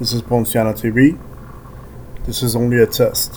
This is Poinciana TV. This is only a test.